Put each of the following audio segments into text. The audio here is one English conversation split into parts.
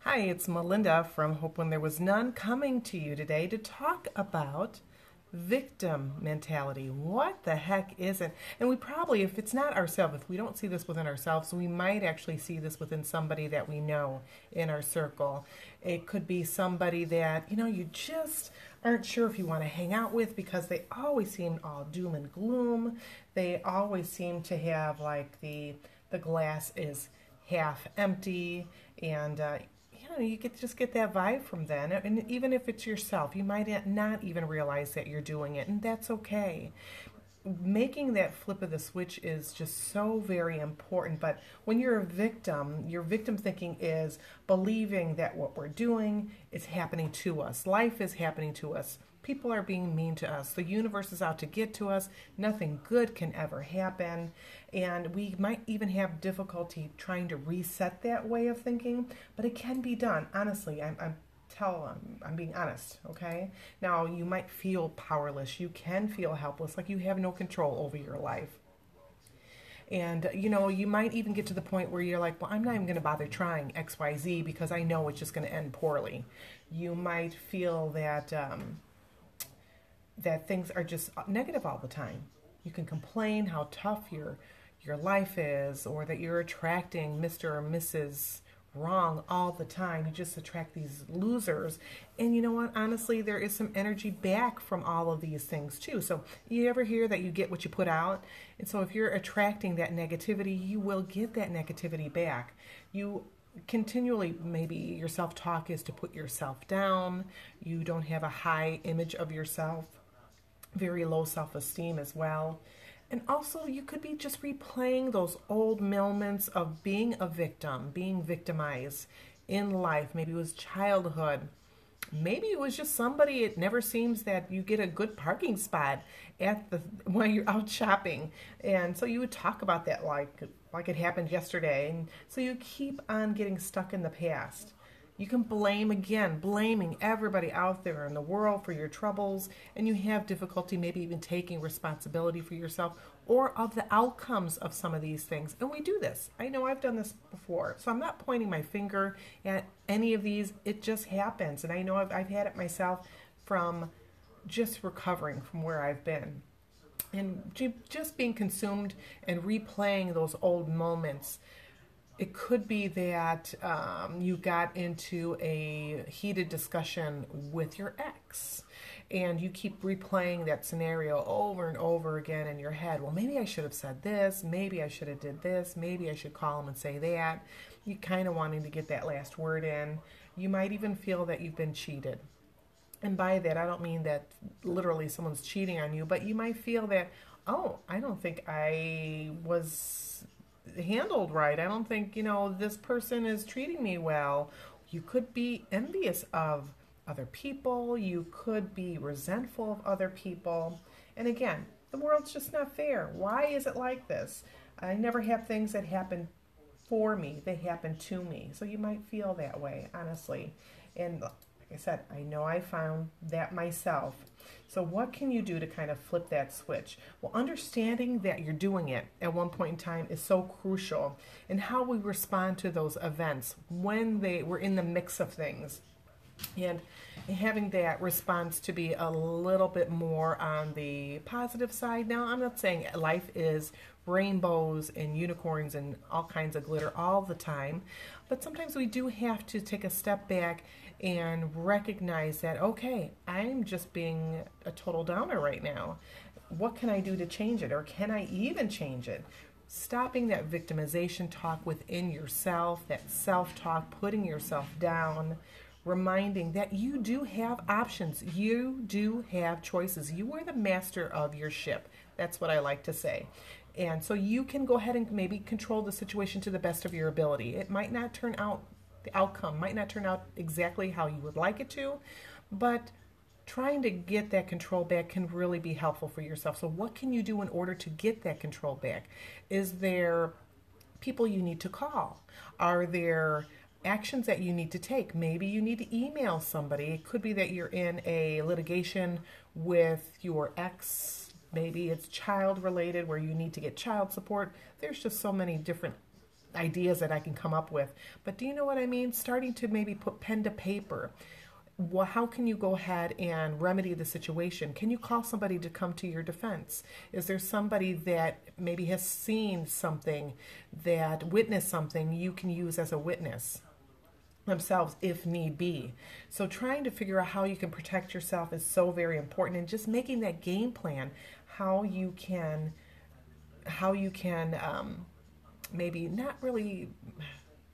Hi, it's Melinda from Hope When There Was None coming to you today to talk about victim mentality. What the heck is it? And we probably, if it's not ourselves, if we don't see this within ourselves, we might actually see this within somebody that we know in our circle. It could be somebody that, you just aren't sure if you want to hang out with because they always seem all doom and gloom. They always seem to have like the glass is half empty and, you just get that vibe from them. And even if it's yourself, you might not even realize that you're doing it, and that's okay. Making that flip of the switch is just so very important. But when you're a victim, your victim thinking is believing that what we're doing is happening to us. Life is happening to us. People are being mean to us. The universe is out to get to us. Nothing good can ever happen. And we might even have difficulty trying to reset that way of thinking, but it can be done. Honestly, I'm being honest, okay? Now, you might feel powerless. You can feel helpless, like you have no control over your life. And, you might even get to the point where you're like, well, I'm not even going to bother trying XYZ because I know it's just going to end poorly. You might feel that things are just negative all the time. You can complain how tough your life is, or that you're attracting Mr. or Mrs. Wrong all the time. You just attract these losers. And you know what? Honestly, there is some energy back from all of these things too. So you ever hear that you get what you put out? And so if you're attracting that negativity, you will get that negativity back. You continually, maybe your self-talk is to put yourself down. You don't have a high image of yourself. Very low self-esteem as well. And also, you could be just replaying those old moments of being a victim, being victimized in life. Maybe it was childhood. Maybe it was just somebody. It never seems that you get a good parking spot while you're out shopping. And so you would talk about that like it happened yesterday. And so you keep on getting stuck in the past. You can blaming everybody out there in the world for your troubles, and you have difficulty maybe even taking responsibility for yourself or of the outcomes of some of these things. And we do this. I know I've done this before, so I'm not pointing my finger at any of these. It just happens, and I know I've had it myself from just recovering from where I've been. And just being consumed and replaying those old moments. It could be that you got into a heated discussion with your ex and you keep replaying that scenario over and over again in your head. Well, maybe I should have said this. Maybe I should have did this. Maybe I should call him and say that. You kind of wanting to get that last word in. You might even feel that you've been cheated. And by that, I don't mean that literally someone's cheating on you, but you might feel that, oh, I don't think I was handled right. I don't think, this person is treating me well. You could be envious of other people. You could be resentful of other people. And again, the world's just not fair. Why is it like this? I never have things that happen for me. They happen to me. So you might feel that way, honestly. And like I said, I know I found that myself. So what can you do to kind of flip that switch? Well, understanding that you're doing it at one point in time is so crucial, and how we respond to those events when they were in the mix of things, and having that response to be a little bit more on the positive side. Now, I'm not saying life is rainbows and unicorns and all kinds of glitter all the time, but sometimes we do have to take a step back and recognize that, okay, I'm just being a total downer right now. What can I do to change it? Or can I even change it? Stopping that victimization talk within yourself, that self-talk, putting yourself down, reminding that you do have options. You do have choices. You are the master of your ship. That's what I like to say. And so you can go ahead and maybe control the situation to the best of your ability. It might not turn out the outcome might not turn out exactly how you would like it to, but trying to get that control back can really be helpful for yourself. So what can you do in order to get that control back? Is there people you need to call? Are there actions that you need to take? Maybe you need to email somebody. It could be that you're in a litigation with your ex. Maybe it's child related where you need to get child support. There's just so many different ideas that I can come up with. But do you know what I mean? Starting to maybe put pen to paper. Well, how can you go ahead and remedy the situation? Can you call somebody to come to your defense? Is there somebody that maybe has seen something, that witnessed something you can use as a witness themselves if need be? So trying to figure out how you can protect yourself is so very important, and just making that game plan, how you can maybe not really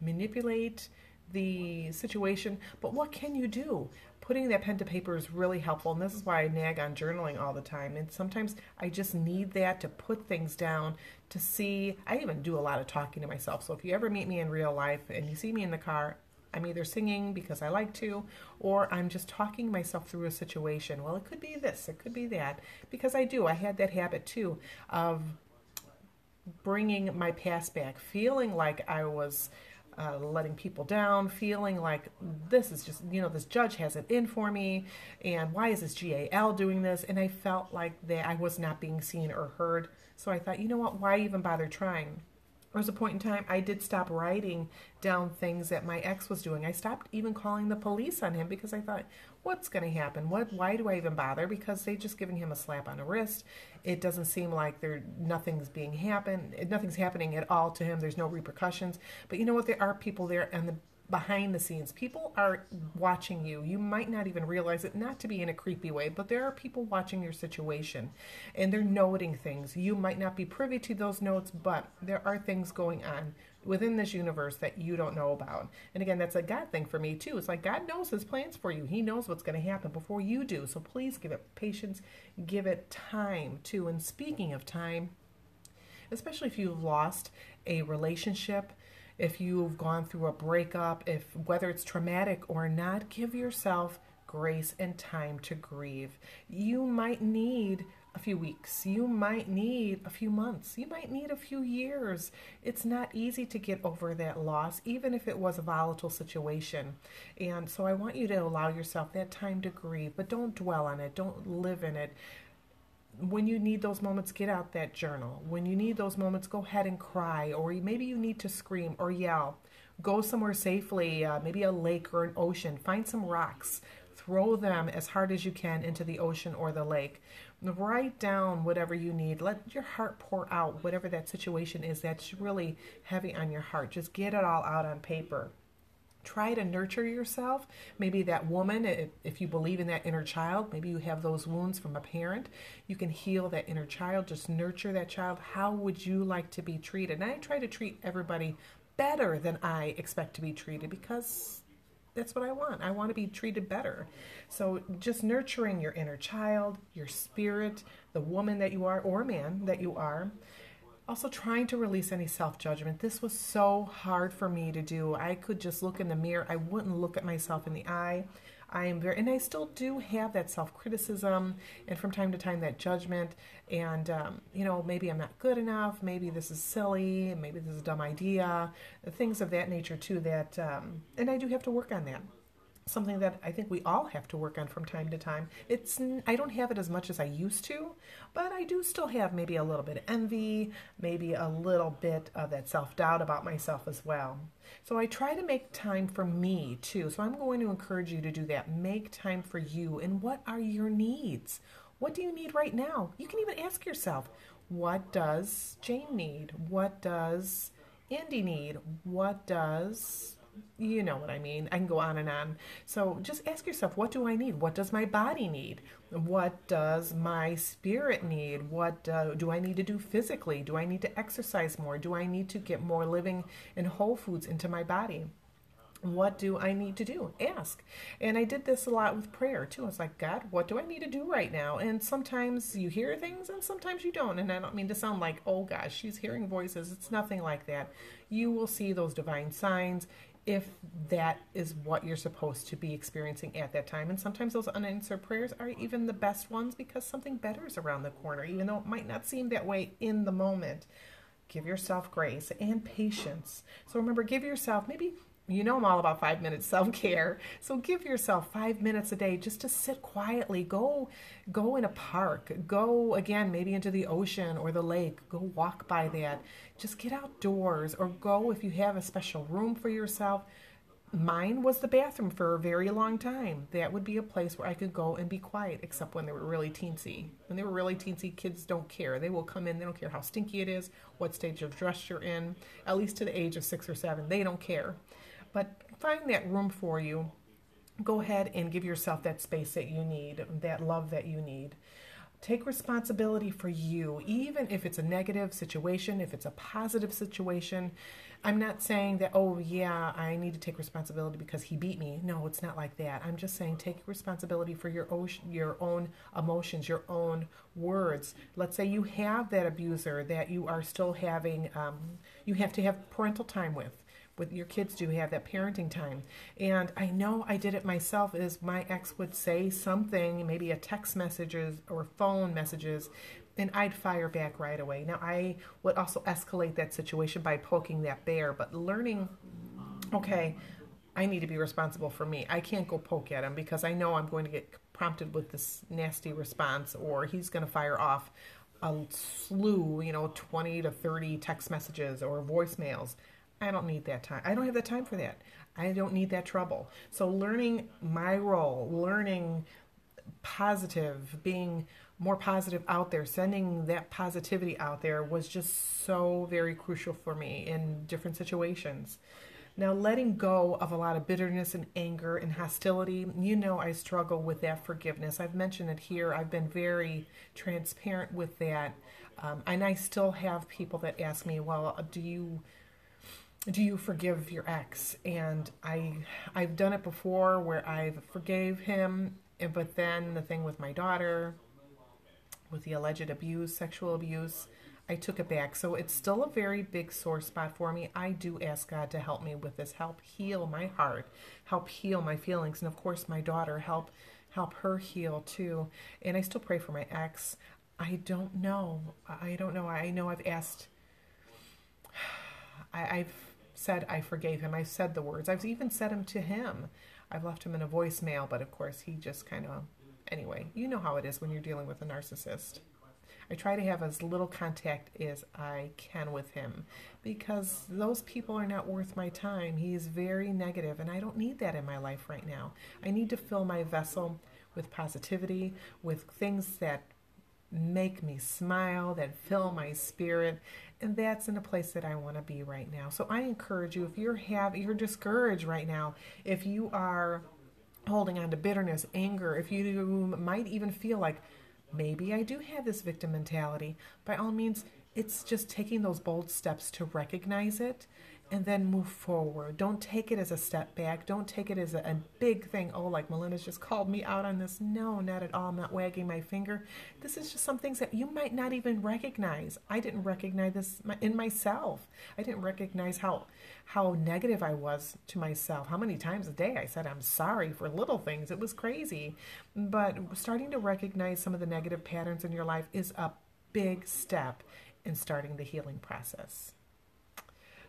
manipulate the situation, but what can you do? Putting that pen to paper is really helpful, and this is why I nag on journaling all the time. And sometimes I just need that to put things down, to see. I even do a lot of talking to myself. So if you ever meet me in real life and you see me in the car, I'm either singing because I like to, or I'm just talking myself through a situation. Well, it could be this, it could be that, because I do. I had that habit too of bringing my past back, feeling like I was letting people down, feeling like this is just, this judge has it in for me, and why is this GAL doing this? And I felt like that I was not being seen or heard. So I thought, why even bother trying? There was a point in time I did stop writing down things that my ex was doing. I stopped even calling the police on him because I thought, what's going to happen? Why do I even bother? Because they're just giving him a slap on the wrist. It doesn't seem like nothing's happening at all to him. There's no repercussions. But you know what? There are people there, and behind the scenes, people are watching you. You might not even realize it, not to be in a creepy way, but there are people watching your situation, and they're noting things. You might not be privy to those notes, but there are things going on within this universe that you don't know about. And again, that's a God thing for me too. It's like God knows his plans for you. He knows what's going to happen before you do. So please give it patience, give it time too. And speaking of time, especially if you've lost a relationship, if you've gone through a breakup, whether it's traumatic or not, give yourself grace and time to grieve. You might need a few weeks. You might need a few months. You might need a few years. It's not easy to get over that loss, even if it was a volatile situation. And so I want you to allow yourself that time to grieve, but don't dwell on it. Don't live in it. When you need those moments, get out that journal. When you need those moments, go ahead and cry, or maybe you need to scream or yell. Go somewhere safely, maybe a lake or an ocean. Find some rocks. Throw them as hard as you can into the ocean or the lake. Write down whatever you need. Let your heart pour out, whatever that situation is that's really heavy on your heart. Just get it all out on paper. Try to nurture yourself. Maybe that woman, if you believe in that inner child, maybe you have those wounds from a parent. You can heal that inner child. Just nurture that child. How would you like to be treated? And I try to treat everybody better than I expect to be treated, because that's what I want. I want to be treated better. So just nurturing your inner child, your spirit, the woman that you are, or man that you are. Also trying to release any self-judgment. This was so hard for me to do. I could just look in the mirror. I wouldn't look at myself in the eye. And I still do have that self-criticism, and from time to time that judgment, and maybe I'm not good enough, maybe this is silly, maybe this is a dumb idea, things of that nature too, that, and I do have to work on that. Something that I think we all have to work on from time to time. I don't have it as much as I used to, but I do still have maybe a little bit of envy, maybe a little bit of that self-doubt about myself as well. So I try to make time for me too. So I'm going to encourage you to do that. Make time for you, and what are your needs? What do you need right now? You can even ask yourself, what does Jane need? What does Andy need? What does... You know what I mean. I can go on and on. So just ask yourself, what do I need? What does my body need? What does my spirit need? What do I need to do physically? Do I need to exercise more? Do I need to get more living and whole foods into my body? What do I need to do? Ask. And I did this a lot with prayer too. I was like, God, what do I need to do right now? And sometimes you hear things and sometimes you don't. And I don't mean to sound like, oh gosh, she's hearing voices. It's nothing like that. You will see those divine signs. if that is what you're supposed to be experiencing at that time. And sometimes those unanswered prayers are even the best ones, because something better is around the corner, even though it might not seem that way in the moment. Give yourself grace and patience. So remember, give yourself, maybe, you know, I'm all about 5 minutes self-care. So give yourself 5 minutes a day just to sit quietly. Go in a park. Go, again, maybe into the ocean or the lake. Go walk by that. Just get outdoors, or go if you have a special room for yourself. Mine was the bathroom for a very long time. That would be a place where I could go and be quiet, except when they were really teensy. When they were really teensy, kids don't care. They will come in. They don't care how stinky it is, what stage of dress you're in, at least to the age of 6 or 7. They don't care. But find that room for you. Go ahead and give yourself that space that you need, that love that you need. Take responsibility for you, even if it's a negative situation, if it's a positive situation. I'm not saying that, oh, yeah, I need to take responsibility because he beat me. No, it's not like that. I'm just saying take responsibility for your own emotions, your own words. Let's say you have that abuser that you are still having, you have to have parental time with. With your kids, do have that parenting time. And I know I did it myself, is my ex would say something, maybe a text messages or phone messages, and I'd fire back right away. Now, I would also escalate that situation by poking that bear, but learning, okay, I need to be responsible for me. I can't go poke at him because I know I'm going to get prompted with this nasty response, or he's going to fire off a slew, 20 to 30 text messages or voicemails. I don't need that time. I don't have the time for that. I don't need that trouble. So learning my role, learning positive, being more positive out there, sending that positivity out there was just so very crucial for me in different situations. Now, letting go of a lot of bitterness and anger and hostility, I struggle with that forgiveness. I've mentioned it here. I've been very transparent with that. And I still have people that ask me, well, do you forgive your ex? And I've done it before where I forgave him, but then the thing with my daughter, with the alleged abuse, sexual abuse, I took it back. So it's still a very big sore spot for me. I do ask God to help me with this, help heal my heart, help heal my feelings, and of course my daughter, help her heal too. And I still pray for my ex. I don't know. I know I've asked. I've said I forgave him. I've said the words. I've even said them to him. I've left him in a voicemail, but of course he just anyway, you know how it is when you're dealing with a narcissist. I try to have as little contact as I can with him because those people are not worth my time. He is very negative, and I don't need that in my life right now. I need to fill my vessel with positivity, with things that make me smile, that fill my spirit, and that's in a place that I want to be right now. So I encourage you, if you're discouraged right now, if you are holding on to bitterness, anger, if you might even feel like maybe I do have this victim mentality, by all means, it's just taking those bold steps to recognize it and then move forward. Don't take it as a step back. Don't take it as a big thing. Oh, like Melinda's just called me out on this. No, not at all. I'm not wagging my finger. This is just some things that you might not even recognize. I didn't recognize this in myself. I didn't recognize how negative I was to myself. How many times a day I said I'm sorry for little things. It was crazy. But starting to recognize some of the negative patterns in your life is a big step in starting the healing process.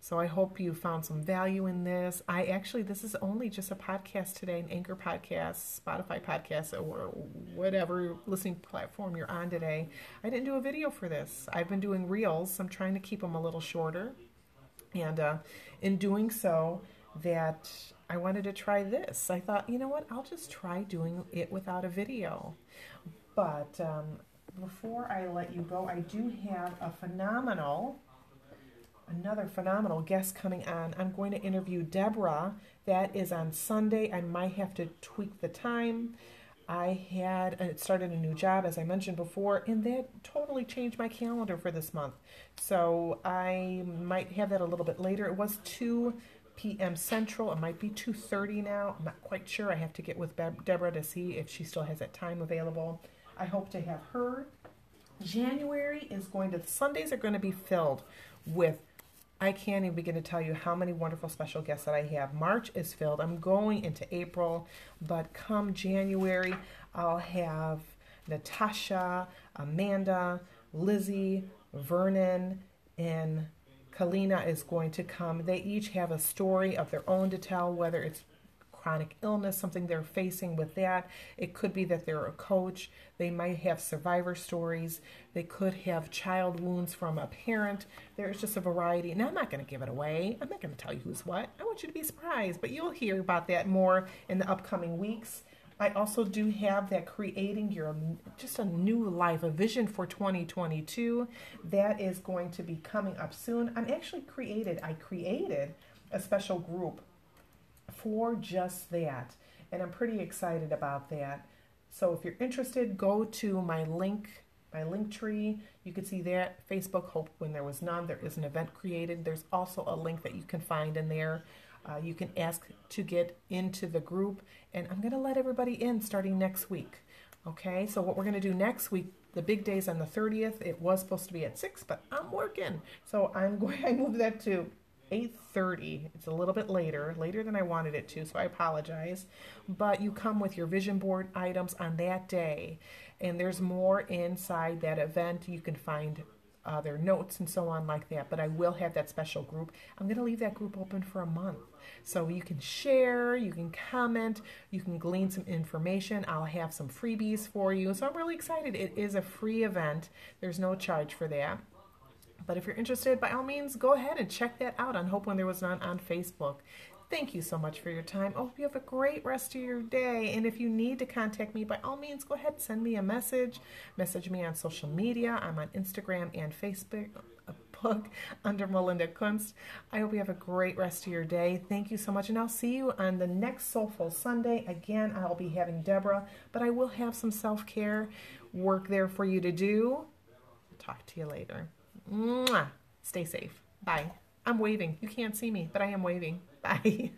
So I hope you found some value in this. This is only just a podcast today, an Anchor podcast, Spotify podcast, or whatever listening platform you're on today. I didn't do a video for this. I've been doing reels. I'm trying to keep them a little shorter. And in doing so, that I wanted to try this. I thought, you know what, I'll just try doing it without a video. But before I let you go, I do have another phenomenal guest coming on. I'm going to interview Deborah. That is on Sunday. I might have to tweak the time. I started a new job, as I mentioned before, and that totally changed my calendar for this month. So I might have that a little bit later. It was 2 p.m. Central. It might be 2:30 now. I'm not quite sure. I have to get with Deborah to see if she still has that time available. I hope to have her. Sundays are going to be filled with I can't even begin to tell you how many wonderful special guests that I have. March is filled. I'm going into April, but come January, I'll have Natasha, Amanda, Lizzie, Vernon, and Kalina is going to come. They each have a story of their own to tell, whether it's chronic illness, something they're facing with that. It could be that they're a coach. They might have survivor stories. They could have child wounds from a parent. There's just a variety. And I'm not going to give it away. I'm not going to tell you who's what. I want you to be surprised, but you'll hear about that more in the upcoming weeks. I also do have that creating your just a new life, a vision for 2022. That is going to be coming up soon. I created a special group for just that, and I'm pretty excited about that. So if you're interested, go to my link tree. You can see that Facebook Hope When There Was None. There is an event created. There's also a link that you can find in there. You can ask to get into the group, and I'm going to let everybody in starting next week. Okay, so what we're going to do next week, the big day's on the 30th. It was supposed to be at 6, but I'm working. So I moved that to 8:30. It's a little bit later than I wanted it to, so I apologize. But you come with your vision board items on that day, and there's more inside that event. You can find their notes and so on like that, but I will have that special group. I'm going to leave that group open for a month, so you can share, you can comment, you can glean some information. I'll have some freebies for you, so I'm really excited. It is a free event. There's no charge for that, but if you're interested, by all means, go ahead and check that out on Hope When There Was None on Facebook. Thank you so much for your time. I hope you have a great rest of your day. And if you need to contact me, by all means, go ahead and send me a message. Message me on social media. I'm on Instagram and Facebook under Melinda Kunst. I hope you have a great rest of your day. Thank you so much. And I'll see you on the next Soulful Sunday. Again, I'll be having Deborah, but I will have some self-care work there for you to do. Talk to you later. Mwah. Stay safe. Bye. I'm waving. You can't see me, but I am waving. Bye.